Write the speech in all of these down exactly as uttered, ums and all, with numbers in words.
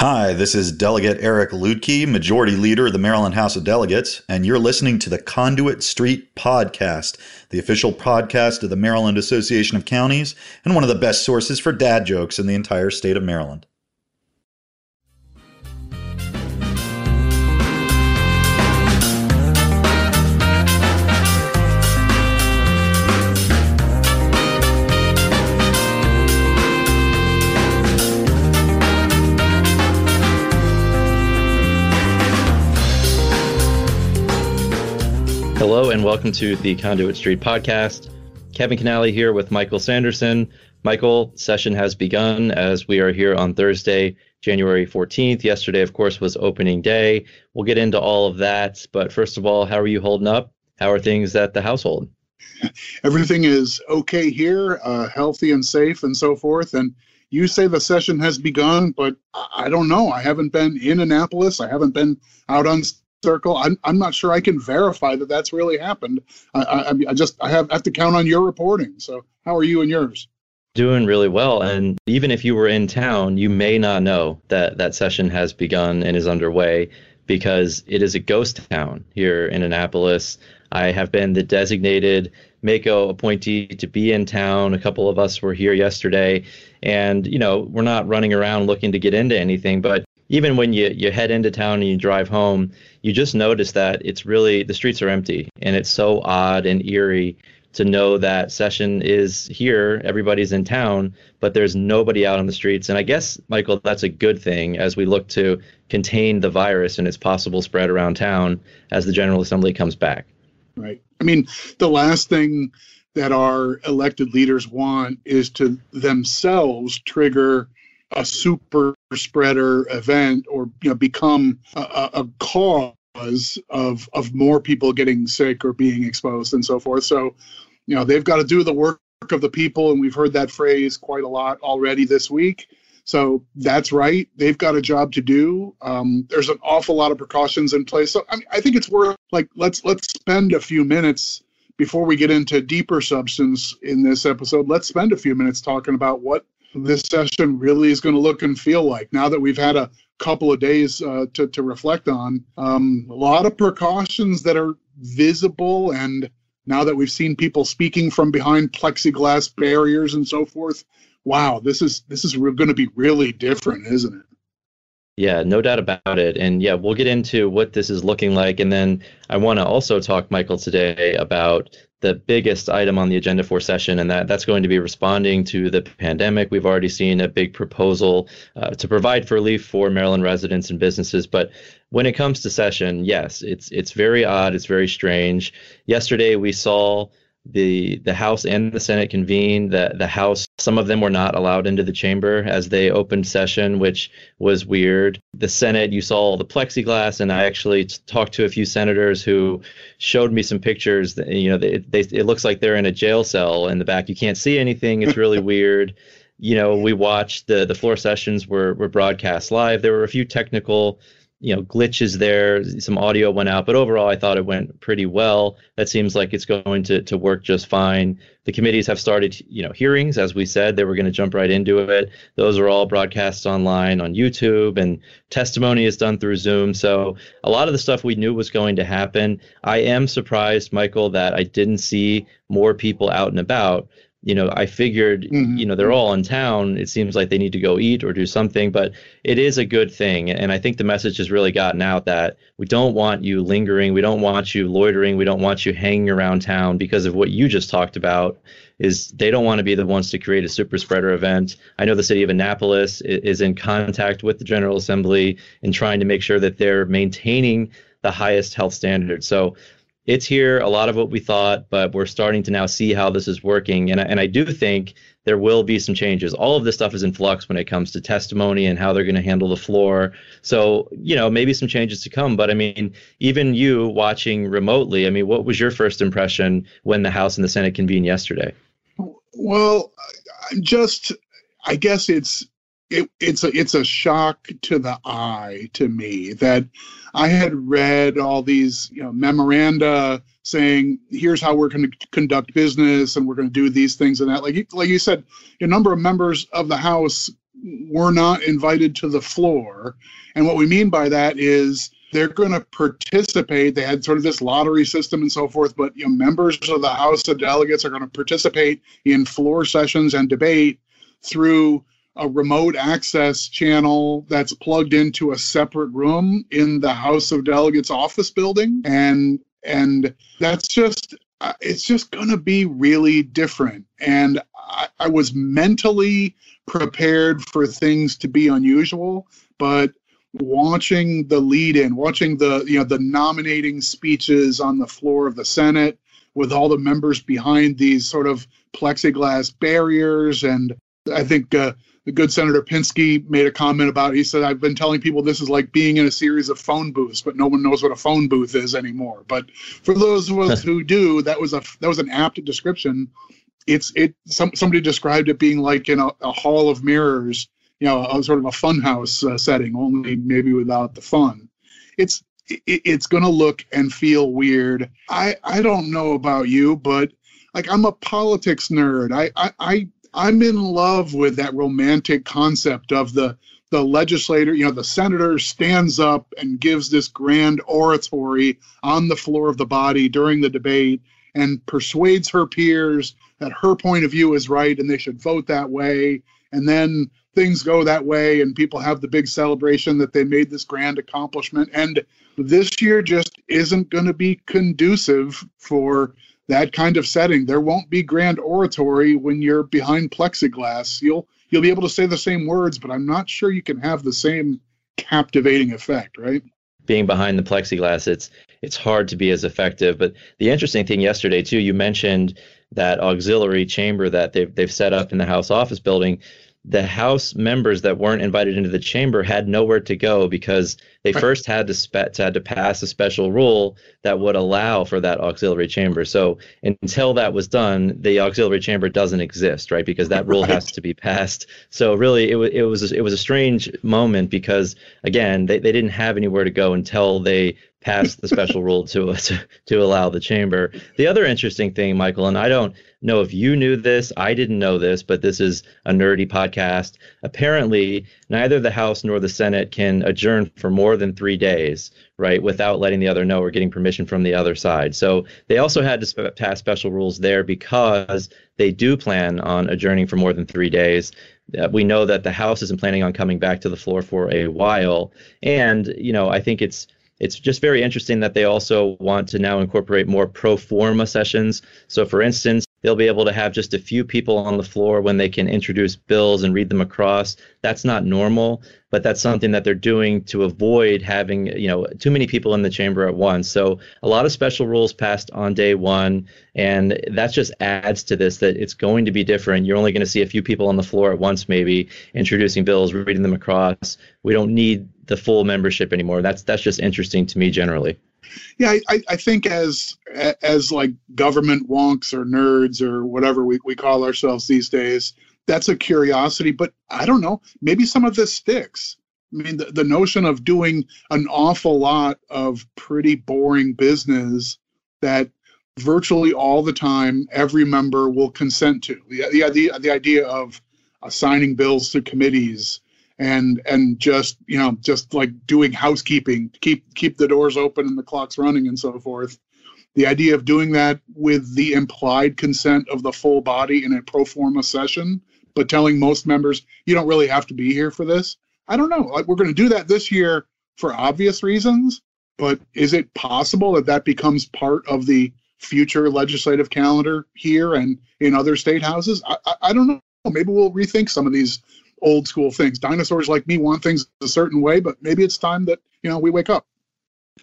Hi, this is Delegate Eric Ludke, Majority Leader of the Maryland House of Delegates, and you're listening to the Conduit Street Podcast, the official podcast of the Maryland Association of Counties and one of the best sources for dad jokes in the entire state of Maryland. Hello and welcome to the Conduit Street Podcast. Kevin Canale here with Michael Sanderson. Michael, session has begun as we are here on Thursday, January fourteenth. Yesterday, of course, was opening day. We'll get into all of that. But first of all, how are you holding up? How are things at the household? Everything is okay here, uh, healthy and safe and so forth. And you say the session has begun, but I don't know. I haven't been in Annapolis. I haven't been out on circle. I'm, I'm not sure I can verify that that's really happened. I, I, I just I have, I have to count on your reporting. So how are you and yours? Doing really well. And even if you were in town, you may not know that that session has begun and is underway because it is a ghost town here in Annapolis. I have been the designated Mako appointee to be in town. A couple of us were here yesterday and, you know, we're not running around looking to get into anything, but even when you, you head into town and you drive home, you just notice that it's really, the streets are empty. And it's so odd and eerie to know that session is here, everybody's in town, but there's nobody out on the streets. And I guess, Michael, that's a good thing as we look to contain the virus and its possible spread around town as the General Assembly comes back. Right. I mean, the last thing that our elected leaders want is to themselves trigger a super spreader event or, you know, become a, a cause of of more people getting sick or being exposed and so forth. So, you know, they've got to do the work of the people. And we've heard that phrase quite a lot already this week. So that's right. They've got a job to do. Um, there's an awful lot of precautions in place. So I mean, I think it's worth like let's let's spend a few minutes before we get into deeper substance in this episode. Let's spend a few minutes talking about what this session really is going to look and feel like now that we've had a couple of days uh, to, to reflect on. Um, a lot of precautions that are visible. And now that we've seen people speaking from behind plexiglass barriers and so forth, wow, this is this is re- going to be really different, isn't it? Yeah, no doubt about it. And yeah, we'll get into what this is looking like. And then I want to also talk, Michael, today about the biggest item on the agenda for session, and that that's going to be responding to the pandemic. We've already seen a big proposal uh, to provide for relief for Maryland residents and businesses. But when it comes to session, yes, it's it's very odd. It's very strange. Yesterday, we saw the the House and the Senate convened. The, the House, some of them were not allowed into the chamber as they opened session, which was weird. The Senate, you saw all the plexiglass, and I actually t- talked to a few senators who showed me some pictures. That, you know, they, they, it looks like they're in a jail cell in the back. You can't see anything. It's really weird. You know, we watched the, the floor sessions were, were broadcast live. There were a few technical you know, glitches there, some audio went out, but overall I thought it went pretty well. That seems like it's going to, to work just fine. The committees have started, you know, hearings, as we said, they were going to jump right into it. Those are all broadcast online on YouTube, and testimony is done through Zoom. So a lot of the stuff we knew was going to happen. I am surprised, Michael, that I didn't see more people out and about. You know, I figured, mm-hmm. you know, they're all in town. It seems like they need to go eat or do something, but it is a good thing. And I think the message has really gotten out that we don't want you lingering. We don't want you loitering. We don't want you hanging around town because of what you just talked about is they don't want to be the ones to create a super spreader event. I know the city of Annapolis is in contact with the General Assembly and trying to make sure that they're maintaining the highest health standards. So it's here, a lot of what we thought, but we're starting to now see how this is working. And I, and I do think there will be some changes. All of this stuff is in flux when it comes to testimony and how they're going to handle the floor. So, you know, maybe some changes to come. But I mean, even you watching remotely, I mean, what was your first impression when the House and the Senate convened yesterday? Well, just I guess it's It, it's a it's a shock to the eye to me that I had read all these you know memoranda saying here's how we're going to conduct business and we're going to do these things and that like you, like you said, a number of members of the House were not invited to the floor. And what we mean by that is they're going to participate. They had sort of this lottery system and so forth, but you know, members of the House of Delegates are going to participate in floor sessions and debate through a remote access channel that's plugged into a separate room in the House of Delegates office building. And and that's just, it's just going to be really different. And I, I was mentally prepared for things to be unusual, but watching the lead-in, watching the, you know, the nominating speeches on the floor of the Senate with all the members behind these sort of plexiglass barriers. And I think uh, the good Senator Pinsky made a comment about it. He said, I've been telling people this is like being in a series of phone booths, but no one knows what a phone booth is anymore. But for those of us who do, that was a that was an apt description. It's it. Some, somebody described it being like in a, a hall of mirrors, you know, a, sort of a funhouse uh, setting, only maybe without the fun. It's it, it's going to look and feel weird. I, I don't know about you, but like I'm a politics nerd. I I. I I'm in love with that romantic concept of the the legislator, you know, the senator stands up and gives this grand oratory on the floor of the body during the debate and persuades her peers that her point of view is right and they should vote that way. And then things go that way and people have the big celebration that they made this grand accomplishment. And this year just isn't going to be conducive for that kind of setting. There won't be grand oratory when you're behind plexiglass. You'll you'll be able to say the same words, but I'm not sure you can have the same captivating effect, right? Being behind the plexiglass, it's it's hard to be as effective. But the interesting thing yesterday too, you mentioned that auxiliary chamber that they've they've set up in the House office building. The House members that weren't invited into the chamber had nowhere to go because they right. first had to, spe- to had to pass a special rule that would allow for that auxiliary chamber. So until that was done, the auxiliary chamber doesn't exist, right? Because that rule right. has to be passed. So really, it was it was it was a strange moment because again, they, they didn't have anywhere to go until they passed the special rule to, to to allow the chamber. The other interesting thing, Michael, and I don't know if you knew this, I didn't know this, but this is a nerdy podcast. Apparently, neither the House nor the Senate can adjourn for more than three days, right, without letting the other know or getting permission from the other side. So they also had to sp- pass special rules there because they do plan on adjourning for more than three days. Uh, we know that the House isn't planning on coming back to the floor for a while. And, you know, I think it's It's just very interesting that they also want to now incorporate more pro forma sessions. So, for instance, they'll be able to have just a few people on the floor when they can introduce bills and read them across. That's not normal, but that's something that they're doing to avoid having, you know, too many people in the chamber at once. So a lot of special rules passed on day one, and that just adds to this, that it's going to be different. You're only going to see a few people on the floor at once, maybe introducing bills, reading them across. We don't need the full membership anymore. That's that's just interesting to me generally. Yeah, I, I think as as like government wonks or nerds or whatever we, we call ourselves these days, that's a curiosity. But I don't know, maybe some of this sticks. I mean, the, the notion of doing an awful lot of pretty boring business that virtually all the time every member will consent to. The, the, the, the idea of assigning bills to committees and and just, you know, just like doing housekeeping, keep keep the doors open and the clocks running and so forth. The idea of doing that with the implied consent of the full body in a pro forma session, but telling most members, you don't really have to be here for this. I don't know. Like, we're going to do that this year for obvious reasons, but is it possible that that becomes part of the future legislative calendar here and in other state houses? I, I, I don't know. Maybe we'll rethink some of these old school things. Dinosaurs like me want things a certain way, but maybe it's time that, you know, we wake up.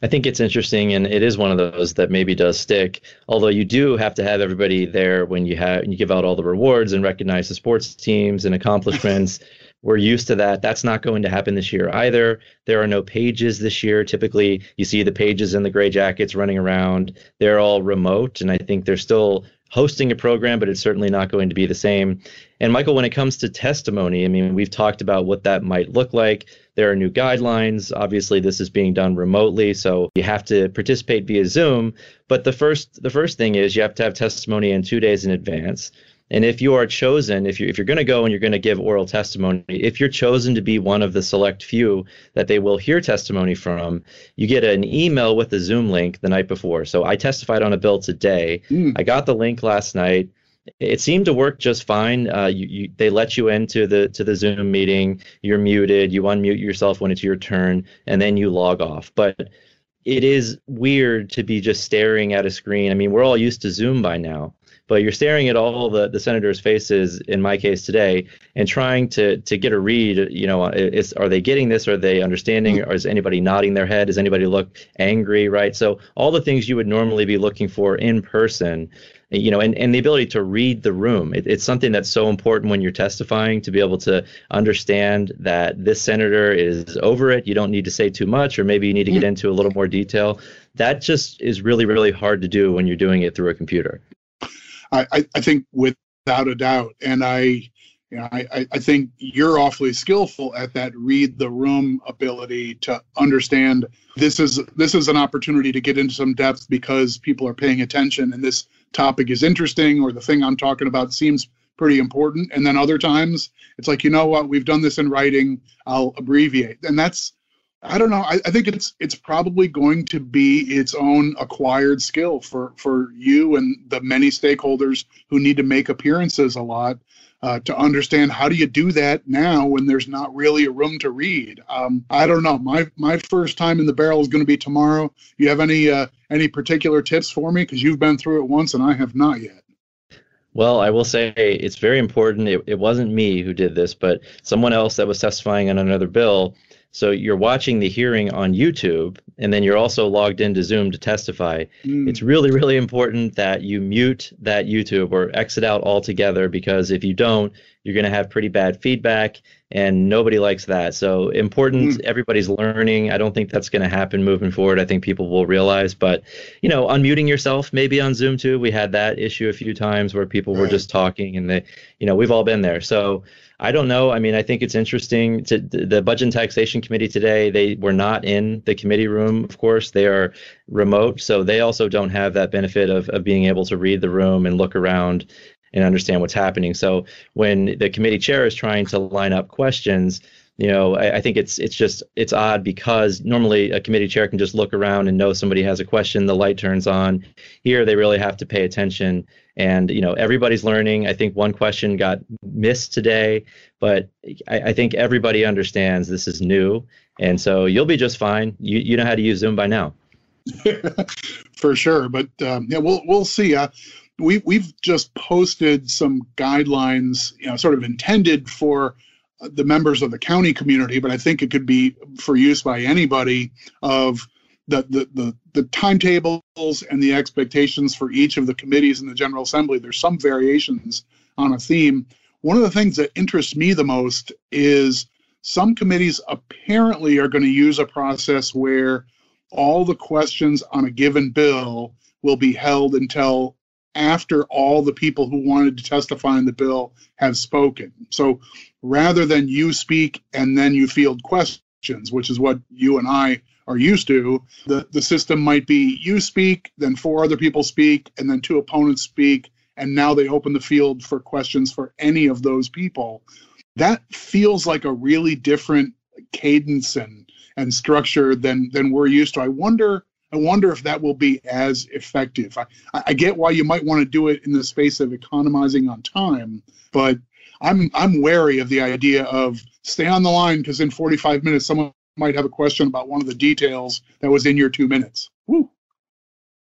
I think it's interesting, and it is one of those that maybe does stick, although you do have to have everybody there when you have you give out all the rewards and recognize the sports teams and accomplishments. We're used to that. That's not going to happen this year either. There are no pages this year. Typically, you see the pages in the gray jackets running around. They're all remote, and I think they're still hosting a program, but it's certainly not going to be the same. And Michael, when it comes to testimony, I mean, we've talked about what that might look like. There are new guidelines. Obviously, this is being done remotely, so you have to participate via Zoom. But the first the first thing is you have to have testimony in two days in advance. And if you are chosen, if you if you're going to go and you're going to give oral testimony, if you're chosen to be one of the select few that they will hear testimony from, you get an email with a Zoom link the night before. So I testified on a bill today. Mm. I got the link last night. It seemed to work just fine. Uh, you, you, they let you into the to the Zoom meeting. You're muted. You unmute yourself when it's your turn, and then you log off. But it is weird to be just staring at a screen. I mean, we're all used to Zoom by now, but you're staring at all the, the senators' faces, in my case today, and trying to to get a read. You know, is, are they getting this? Are they understanding? Or is anybody nodding their head? Does anybody look angry? Right. So all the things you would normally be looking for in person. You know, and, and the ability to read the room. It, it's something that's so important when you're testifying, to be able to understand that this senator is over it. You don't need to say too much, or maybe you need to get into a little more detail. That just is really, really hard to do when you're doing it through a computer. I, I think without a doubt. And I, you know, I, I think you're awfully skillful at that read the room ability to understand this is this is an opportunity to get into some depth because people are paying attention, and this topic is interesting, or the thing I'm talking about seems pretty important. And then other times it's like, you know what, we've done this in writing, I'll abbreviate. And that's, I don't know, I, I think it's it's probably going to be its own acquired skill for, for you and the many stakeholders who need to make appearances a lot uh, to understand how do you do that now when there's not really a room to read. Um, I don't know, my my first time in the barrel is going to be tomorrow. You have any uh, any particular tips for me? Because you've been through it once and I have not yet. Well, I will say it's very important. It, it wasn't me who did this, but someone else that was testifying on another bill. So you're watching the hearing on YouTube, and then you're also logged into Zoom to testify. Mm. It's really, really important that you mute that YouTube or exit out altogether, because if you don't, you're going to have pretty bad feedback, and nobody likes that. So important, mm. everybody's learning. I don't think that's going to happen moving forward. I think people will realize, but, you know, unmuting yourself maybe on Zoom too. We had that issue a few times where people right. were just talking, and they, you know, we've all been there. So I don't know. I mean, I think it's interesting. To, the Budget and Taxation Committee today, they were not in the committee room, of course. They are remote, so they also don't have that benefit of, of being able to read the room and look around and understand what's happening. So when the committee chair is trying to line up questions, you know, I, I think it's it's just it's odd, because normally a committee chair can just look around and know somebody has a question. The light turns on. Here, they really have to pay attention. And, you know, everybody's learning. I think one question got missed today, but I, I think everybody understands this is new. And so you'll be just fine. You you know how to use Zoom by now. For sure. But um, yeah, we'll we'll see. Uh, We, we've just posted some guidelines, you know, sort of intended for the members of the county community, but I think it could be for use by anybody, of the, the, the, the timetables and the expectations for each of the committees in the General Assembly. There's some variations on a theme. One of the things that interests me the most is some committees apparently are going to use a process where all the questions on a given bill will be held until after all the people who wanted to testify on the bill have spoken. So rather than you speak and then you field questions, which is what you and I are used to, the, the system might be you speak, then four other people speak, and then two opponents speak, and now they open the field for questions for any of those people. That feels like a really different cadence and, and structure than, than we're used to. I wonder I wonder if that will be as effective. I, I get why you might want to do it in the space of economizing on time, but I'm I'm wary of the idea of stay on the line because in forty-five minutes, someone might have a question about one of the details that was in your two minutes. Woo.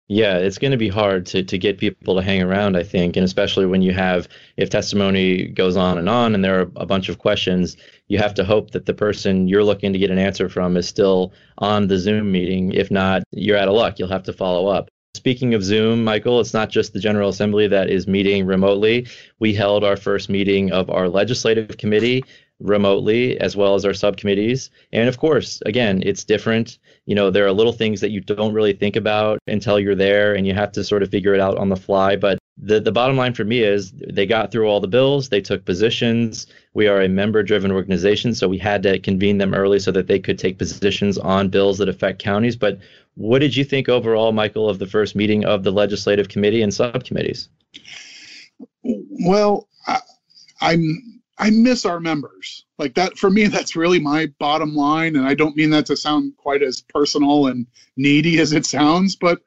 Yeah, it's going to be hard to, to get people to hang around, I think, and especially when you have, if testimony goes on and on and there are a bunch of questions, you have to hope that the person you're looking to get an answer from is still on the Zoom meeting. If not, you're out of luck. You'll have to follow up. Speaking of Zoom, Michael, it's not just the General Assembly that is meeting remotely. We held our first meeting of our legislative committee remotely, as well as our subcommittees. And of course, again, it's different. You know, there are little things that you don't really think about until you're there, and you have to sort of figure it out on the fly. But the, the bottom line for me is they got through all the bills, they took positions. We are a member-driven organization, so we had to convene them early so that they could take positions on bills that affect counties. But what did you think overall, Michael, of the first meeting of the legislative committee and subcommittees? well, I, I'm I miss our members. Like that, for me, that's really my bottom line. And I don't mean that to sound quite as personal and needy as it sounds, but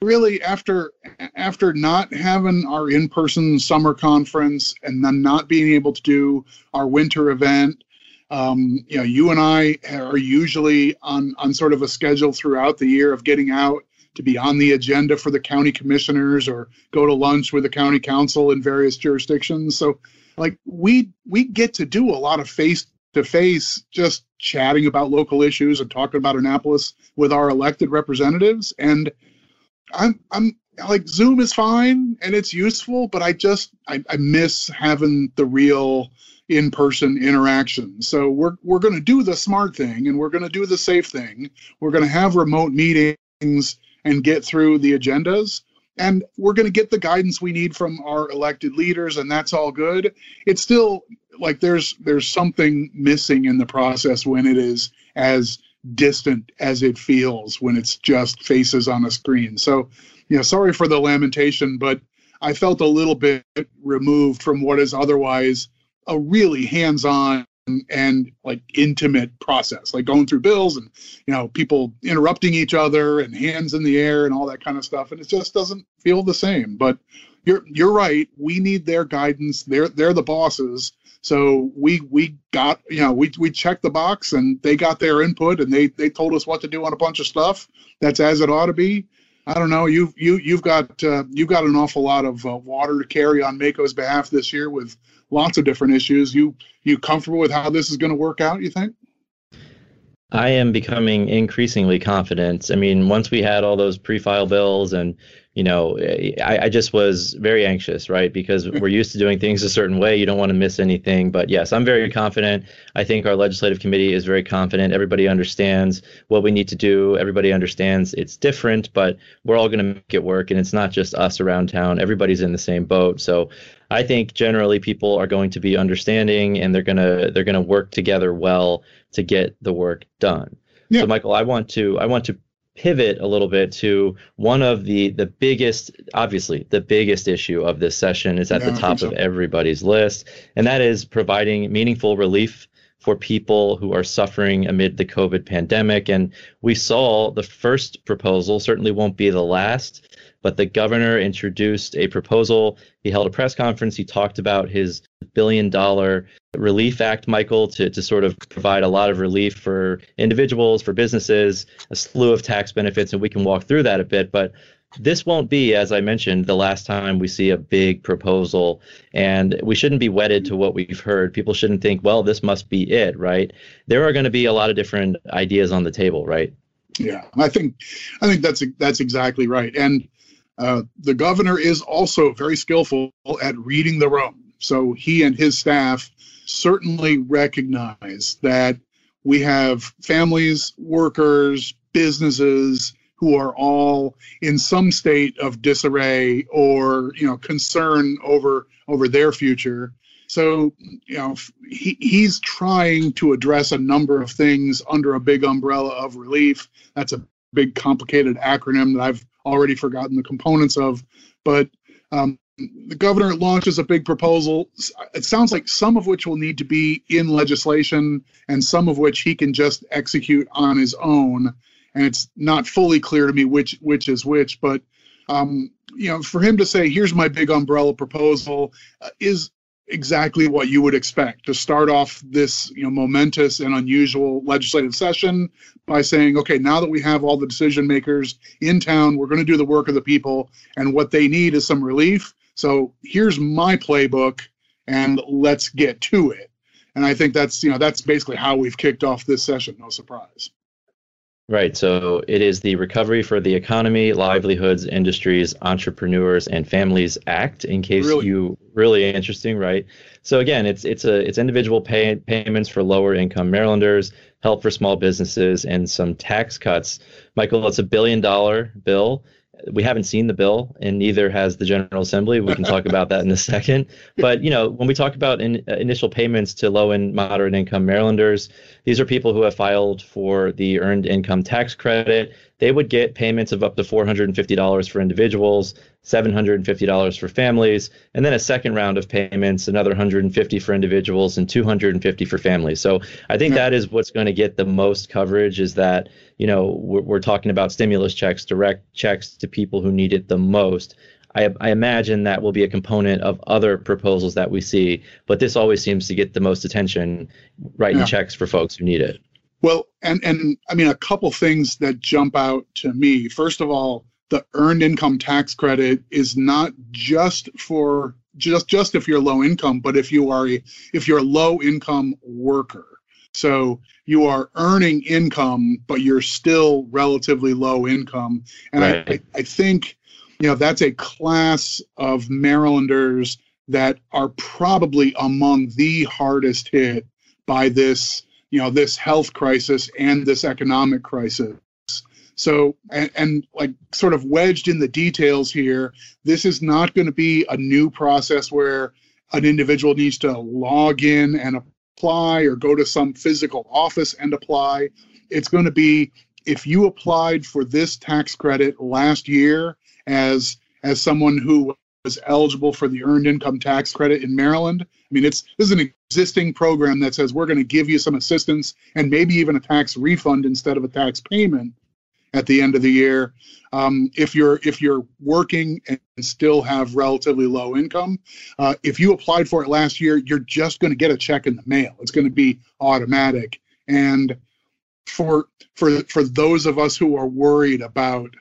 really after after not having our in-person summer conference and then not being able to do our winter event, um, you know, you and I are usually on, on sort of a schedule throughout the year of getting out to be on the agenda for the county commissioners or go to lunch with the county council in various jurisdictions. So like we we get to do a lot of face-to-face just chatting about local issues and talking about Annapolis with our elected representatives. And I'm I'm like Zoom is fine and it's useful, but I just I, I miss having the real in-person interaction. So we're we're gonna do the smart thing and we're gonna do the safe thing. We're gonna have remote meetings and get through the agendas. And we're going to get the guidance we need from our elected leaders, and that's all good. It's still like there's there's something missing in the process when it is as distant as it feels when it's just faces on a screen. So, you know, sorry for the lamentation, but I felt a little bit removed from what is otherwise a really hands-on and like intimate process, like going through bills and, you know, people interrupting each other and hands in the air and all that kind of stuff. And it just doesn't feel the same, but you're, you're right. We need their guidance. They're, they're the bosses. So we, we got, you know, we, we checked the box and they got their input and they, they told us what to do on a bunch of stuff. That's as it ought to be. I don't know. You've, you, you've got, uh, you've got an awful lot of uh, water to carry on Mako's behalf this year with lots of different issues. You you comfortable with how this is going to work out, you think? I am becoming increasingly confident. I mean, once we had all those pre-file bills and, you know, I, I just was very anxious, right? Because we're used to doing things a certain way. You don't want to miss anything. But yes, I'm very confident. I think our legislative committee is very confident. Everybody understands what we need to do. Everybody understands it's different, but we're all going to make it work. And it's not just us around town. Everybody's in the same boat. So I think generally people are going to be understanding and they're going to they're going to work together well to get the work done. Yeah. So, Michael, I want to I want to pivot a little bit to one of the the biggest, obviously, the biggest issue of this session is at yeah, the top so. of everybody's list. And that is providing meaningful relief for people who are suffering amid the COVID pandemic. And we saw the first proposal, certainly won't be the last, but the governor introduced a proposal. He held a press conference. He talked about his billion dollar relief act, Michael, to, to sort of provide a lot of relief for individuals, for businesses, a slew of tax benefits. And we can walk through that a bit. But this won't be, as I mentioned, the last time we see a big proposal, and we shouldn't be wedded to what we've heard. People shouldn't think, well, this must be it, right? There are going to be a lot of different ideas on the table, right? Yeah, I think I think that's that's exactly right. And uh, the governor is also very skillful at reading the room. So he and his staff certainly recognize that we have families, workers, businesses, who are all in some state of disarray or, you know, concern over over their future. So, you know, he, he's trying to address a number of things under a big umbrella of relief. That's a big, complicated acronym that I've already forgotten the components of. But um, the governor launches a big proposal. It sounds like some of which will need to be in legislation and some of which he can just execute on his own. And it's not fully clear to me which which is which, but um, you know, for him to say, "Here's my big umbrella proposal," uh, is exactly what you would expect to start off this, you know, momentous and unusual legislative session by saying, "Okay, now that we have all the decision makers in town, we're going to do the work of the people, and what they need is some relief. So here's my playbook, and let's get to it." And I think that's you know that's basically how we've kicked off this session. No surprise. Right. So it is the Recovery for the Economy, Livelihoods, Industries, Entrepreneurs, and Families Act, in case really? you really interesting. Right. So, again, it's it's a it's individual pay, payments for lower income Marylanders, help for small businesses, and some tax cuts. Michael, it's a billion dollar bill. We haven't seen the bill, and neither has the General Assembly. We can talk about that in a second. But, you know, when we talk about in, uh, initial payments to low and moderate income Marylanders, these are people who have filed for the Earned Income Tax Credit. they would get payments of up to four hundred fifty dollars for individuals, seven hundred fifty dollars for families, and then a second round of payments, another one hundred fifty dollars for individuals and two hundred fifty dollars for families. So I think that is what's going to get the most coverage, is that, you know, we're, we're talking about stimulus checks, direct checks to people who need it the most. I, I imagine that will be a component of other proposals that we see, but this always seems to get the most attention, writing yeah. checks for folks who need it. Well, and, and I mean, a couple things that jump out to me. First of all, the Earned Income Tax Credit is not just for just just if you're low income, but if you are a, if you're a low income worker. So you are earning income, but you're still relatively low income. And right. I, I, I think, you know, that's a class of Marylanders that are probably among the hardest hit by this, you know, this health crisis and this economic crisis. So, and, and like sort of wedged in the details here, this is not going to be a new process where an individual needs to log in and apply or go to some physical office and apply. It's going to be, if you applied for this tax credit last year as as someone who was eligible for the Earned Income Tax Credit in Maryland, I mean, it's this is an existing program that says we're going to give you some assistance and maybe even a tax refund instead of a tax payment at the end of the year, um, if you're if you're working and still have relatively low income. Uh, if you applied for it last year, you're just going to get a check in the mail. It's going to be automatic. And for for for those of us who are worried about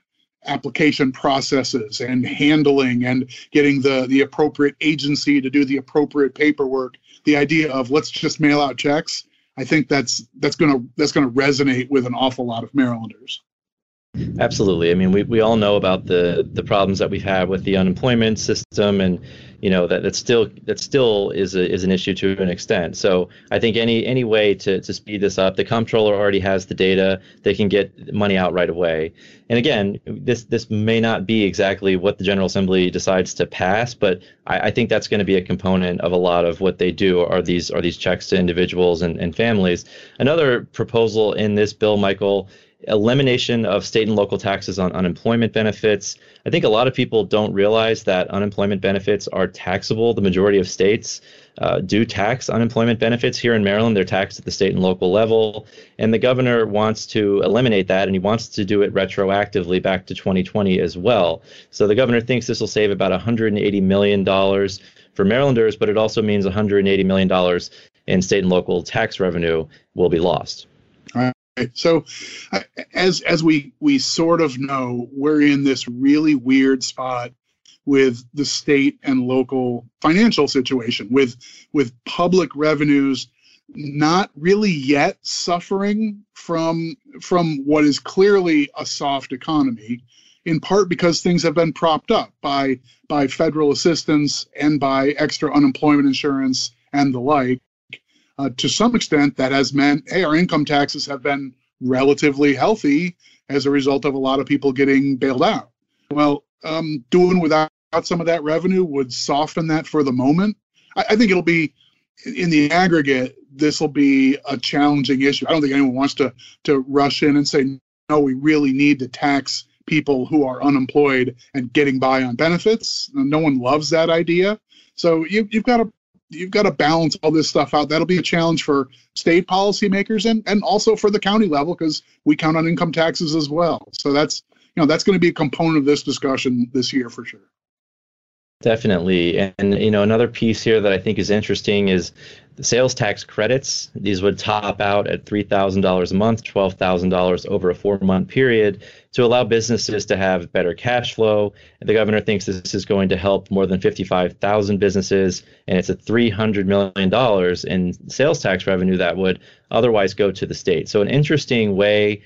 application processes and handling and getting the, the appropriate agency to do the appropriate paperwork, the idea of let's just mail out checks, I think that's that's gonna that's gonna resonate with an awful lot of Marylanders. Absolutely. I mean, we, we all know about the, the problems that we've had with the unemployment system, and you know that that still that still is a, is an issue to an extent. So I think any any way to, to speed this up, the comptroller already has the data. They can get money out right away. And again, this this may not be exactly what the General Assembly decides to pass, but I, I think that's going to be a component of a lot of what they do are these are these checks to individuals and, and families. Another proposal in this bill, Michael, elimination of state and local taxes on unemployment benefits. I think a lot of people don't realize that unemployment benefits are taxable. The majority of states uh, do tax unemployment benefits. Here in Maryland, they're taxed at the state and local level. And the governor wants to eliminate that, and he wants to do it retroactively back to twenty twenty as well. So the governor thinks this will save about one hundred eighty million dollars for Marylanders, but it also means one hundred eighty million dollars in state and local tax revenue will be lost. All right. So as as we, we sort of know, we're in this really weird spot with the state and local financial situation, with with public revenues not really yet suffering from from what is clearly a soft economy, in part because things have been propped up by by federal assistance and by extra unemployment insurance and the like. Uh, to some extent, that has meant, hey, our income taxes have been relatively healthy as a result of a lot of people getting bailed out. Well, um, doing without some of that revenue would soften that for the moment. I, I think it'll be, in the aggregate, this will be a challenging issue. I don't think anyone wants to to rush in and say, no, we really need to tax people who are unemployed and getting by on benefits. No one loves that idea. So you, you've got to You've got to balance all this stuff out. That'll be a challenge for state policymakers and, and also for the county level, because we count on income taxes as well. So that's, you know, that's going to be a component of this discussion this year for sure. Definitely. And, you know, another piece here that I think is interesting is the sales tax credits. These would top out at three thousand dollars a month, twelve thousand dollars over a four-month period to allow businesses to have better cash flow. The governor thinks this is going to help more than fifty-five thousand businesses, and it's a three hundred million dollars in sales tax revenue that would otherwise go to the state. So an interesting way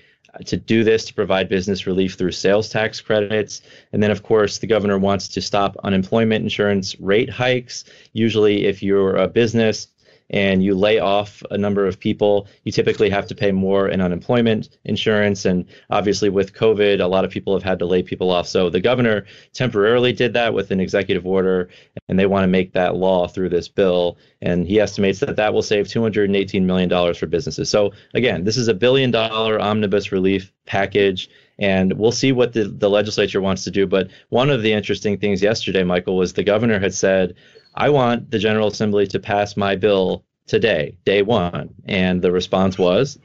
to do this, to provide business relief through sales tax credits. And then, of course, the governor wants to stop unemployment insurance rate hikes. Usually, if you're a business and you lay off a number of people, you typically have to pay more in unemployment insurance. And obviously with COVID, a lot of people have had to lay people off. So the governor temporarily did that with an executive order, and they want to make that law through this bill. And he estimates that that will save two hundred eighteen million dollars for businesses. So again, this is a billion dollar omnibus relief package. And we'll see what the, the legislature wants to do. But one of the interesting things yesterday, Michael, was the governor had said, I want the General Assembly to pass my bill today, day one. And the response was?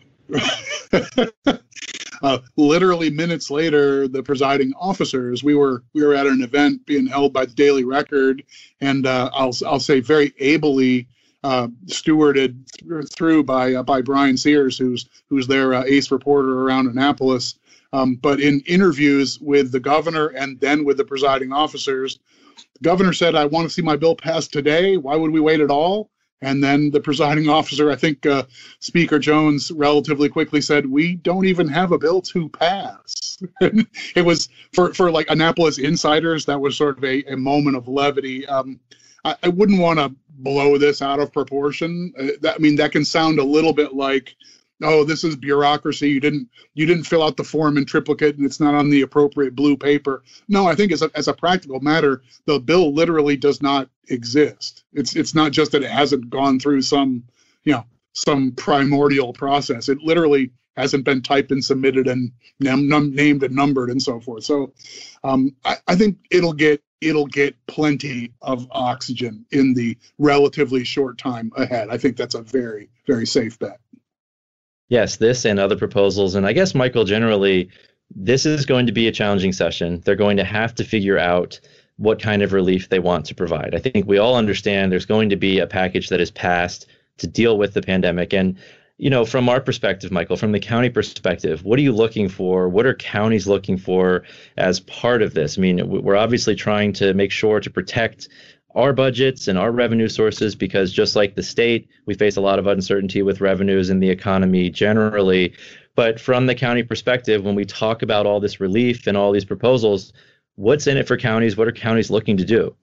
uh, literally minutes later, the presiding officers, we were we were at an event being held by the Daily Record. And uh, I'll, I'll say very ably Uh, stewarded th- through by uh, by Brian Sears, who's who's their uh, ace reporter around Annapolis. Um, but in interviews with the governor and then with the presiding officers, the governor said, "I want to see my bill passed today. Why would we wait at all?" And then the presiding officer, I think uh, Speaker Jones, relatively quickly said, "We don't even have a bill to pass." It was for for like Annapolis insiders, that was sort of a, a moment of levity. Um, I, I wouldn't want to blow this out of proportion. Uh, that, I mean, that can sound a little bit like, "Oh, this is bureaucracy. You didn't you didn't fill out the form in triplicate, and it's not on the appropriate blue paper." No, I think as a, as a practical matter, the bill literally does not exist. It's it's not just that it hasn't gone through some you know some primordial process. It literally hasn't been typed and submitted and num- num- named and numbered and so forth. So, um, I, I think it'll get. it'll get plenty of oxygen in the relatively short time ahead. I think that's a very, very safe bet. Yes, this and other proposals. And I guess, Michael, generally, this is going to be a challenging session. They're going to have to figure out what kind of relief they want to provide. I think we all understand there's going to be a package that is passed to deal with the pandemic. And you know, from our perspective, Michael, from the county perspective, what are you looking for? What are counties looking for as part of this? I mean, we're obviously trying to make sure to protect our budgets and our revenue sources, because just like the state, we face a lot of uncertainty with revenues and the economy generally. But from the county perspective, when we talk about all this relief and all these proposals, what's in it for counties? What are counties looking to do?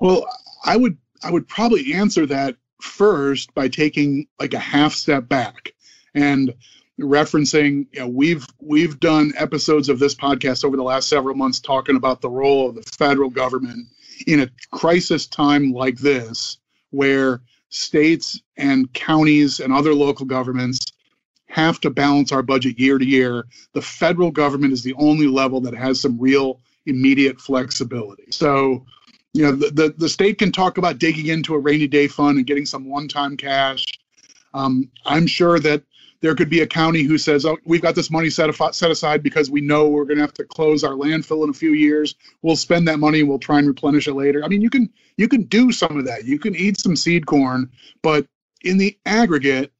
Well, I would I would probably answer that first by taking like a half step back and referencing, you know, we've we've done episodes of this podcast over the last several months talking about the role of the federal government in a crisis time like this, where states and counties and other local governments have to balance our budget year to year. The federal government is the only level that has some real immediate flexibility. So, you know, the, the, the state can talk about digging into a rainy day fund and getting some one-time cash. Um, I'm sure that there could be a county who says, "Oh, we've got this money set, af- set aside because we know we're going to have to close our landfill in a few years. We'll spend that money and we'll try and replenish it later." I mean, you can you can do some of that. You can eat some seed corn, but in the aggregate,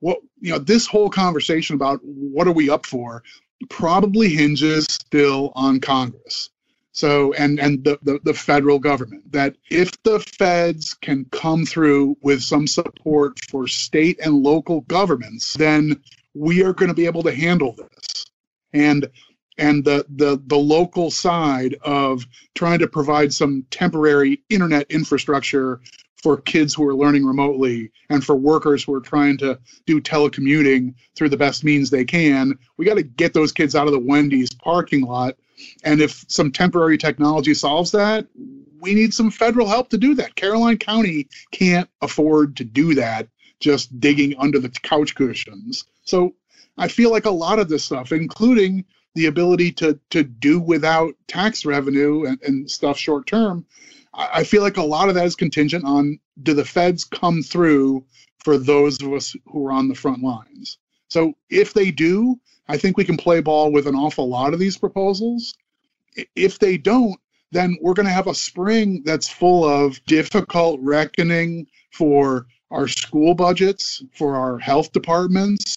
what you know, this whole conversation about what are we up for probably hinges still on Congress. So, and and the, the, the federal government, that if the feds can come through with some support for state and local governments, then we are going to be able to handle this. And and the, the, the local side of trying to provide some temporary internet infrastructure for kids who are learning remotely and for workers who are trying to do telecommuting through the best means they can, we got to get those kids out of the Wendy's parking lot. And if some temporary technology solves that, we need some federal help to do that. Caroline County can't afford to do that, just digging under the couch cushions. So I feel like a lot of this stuff, including the ability to to do without tax revenue and, and stuff short term, I, I feel like a lot of that is contingent on, do the feds come through for those of us who are on the front lines? So if they do, I think we can play ball with an awful lot of these proposals. If they don't, then we're going to have a spring that's full of difficult reckoning for our school budgets, for our health departments,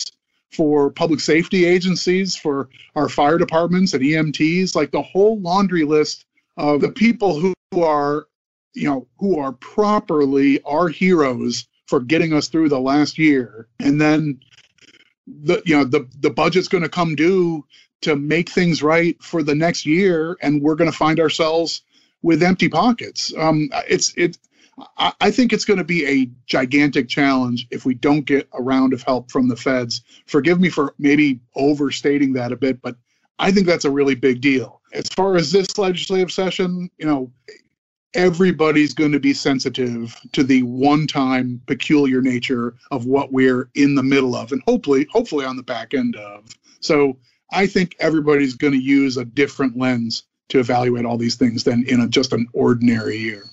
for public safety agencies, for our fire departments and E M Ts, like the whole laundry list of the people who are, you know, who are properly our heroes for getting us through the last year. And then The you know the the budget's going to come due to make things right for the next year, and we're going to find ourselves with empty pockets. Um, it's it. I, I think it's going to be a gigantic challenge if we don't get a round of help from the feds. Forgive me for maybe overstating that a bit, but I think that's a really big deal. As far as this legislative session, you know, everybody's going to be sensitive to the one-time peculiar nature of what we're in the middle of, and hopefully, hopefully on the back end of. So I think everybody's going to use a different lens to evaluate all these things than in a, just an ordinary year.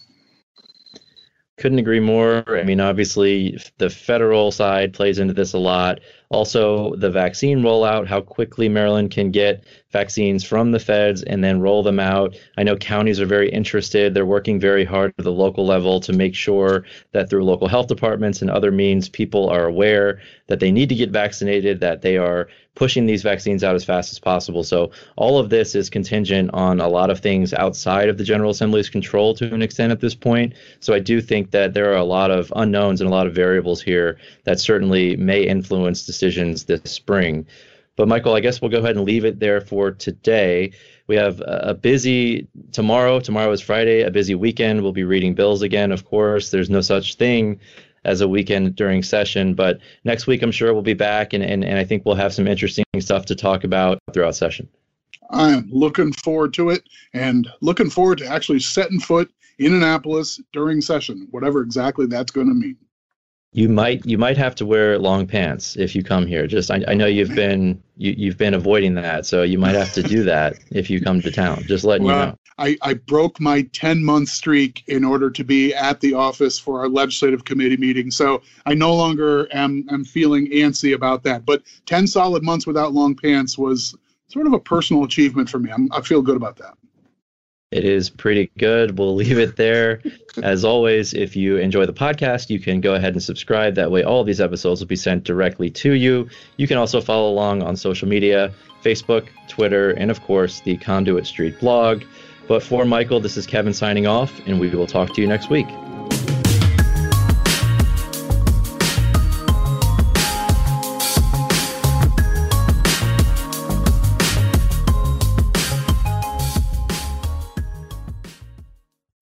Couldn't agree more. I mean, obviously, the federal side plays into this a lot. Also, the vaccine rollout, how quickly Maryland can get vaccines from the feds and then roll them out. I know counties are very interested. They're working very hard at the local level to make sure that through local health departments and other means, people are aware that they need to get vaccinated, that they are pushing these vaccines out as fast as possible. So all of this is contingent on a lot of things outside of the General Assembly's control to an extent at this point. So I do think that there are a lot of unknowns and a lot of variables here that certainly may influence decisions this spring. But Michael, I guess we'll go ahead and leave it there for today. We have a busy tomorrow. Tomorrow is Friday, a busy weekend. We'll be reading bills again, of course. There's no such thing as a weekend during session. But next week, I'm sure we'll be back, and, and, and I think we'll have some interesting stuff to talk about throughout session. I'm looking forward to it, and looking forward to actually setting foot in Annapolis during session, whatever exactly that's going to mean. You might you might have to wear long pants if you come here. Just I, I know you've been you, you've been avoiding that, so you might have to do that if you come to town. Just letting well, you know. I, I broke my ten-month streak in order to be at the office for our legislative committee meeting, so I no longer am am feeling antsy about that. But ten solid months without long pants was sort of a personal achievement for me. I'm, I feel good about that. It is pretty good. We'll leave it there. As always, if you enjoy the podcast, you can go ahead and subscribe. That way, all these episodes will be sent directly to you. You can also follow along on social media, Facebook, Twitter, and of course, the Conduit Street blog. But for Michael, this is Kevin signing off, and we will talk to you next week.